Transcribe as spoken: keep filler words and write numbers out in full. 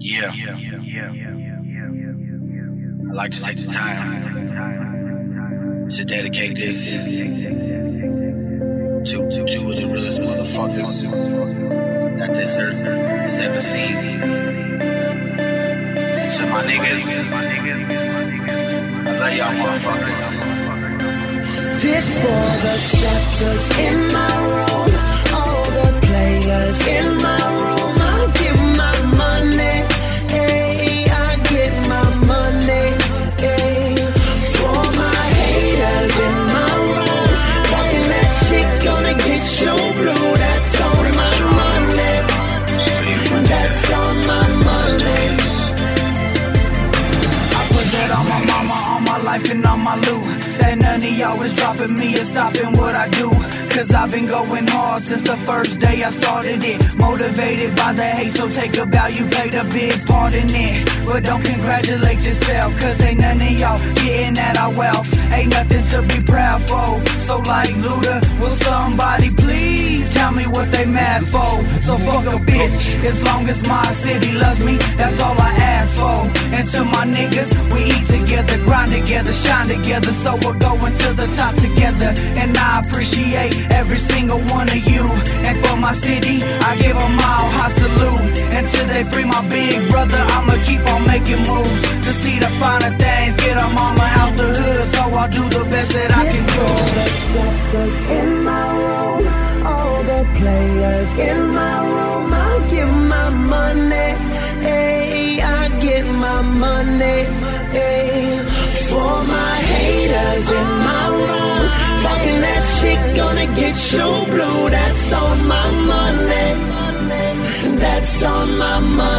Yeah. Yeah. Yeah. Yeah. Yeah. I like to take the time to dedicate this to two of the realest motherfuckers that this earth has ever seen. And to my niggas, I love y'all motherfuckers. This for the chapters in my room, all the players in my room. I'll give my money. And on my loot, that nunny always dropping me and stopping what I do. Cause I've been going hard since the first day I started it. Motivated by the hate, so take a bow, you played a big part in it. But don't congratulate yourself, cause ain't none of y'all getting at our wealth. Ain't nothing to be proud for. So like Luda, will somebody please tell me what they mad for? So fuck a bitch, as long as my city loves me, that's all I ask for. And to my niggas, we eat together, grind together, shine together. So we're going to the top together, and I appreciate every single one of you. And for my city, I give them all high salute. Until they free my big brother, I'ma keep on making moves to see the finer things, get them mama out the hood. So I'll do the best that I can do. All the chapters in my room, all the players in my room. I'll get my money, hey, I get my money, hey. For my haters in my room, talking that shit gonna get you blue. That's on my money, that's on my money.